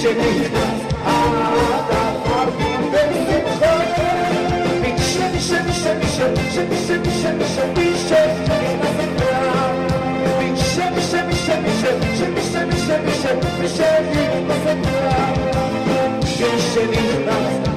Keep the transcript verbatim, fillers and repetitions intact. Bishop, Bishop, Bishop, Bishop,